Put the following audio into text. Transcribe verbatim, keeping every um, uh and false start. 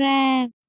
แรก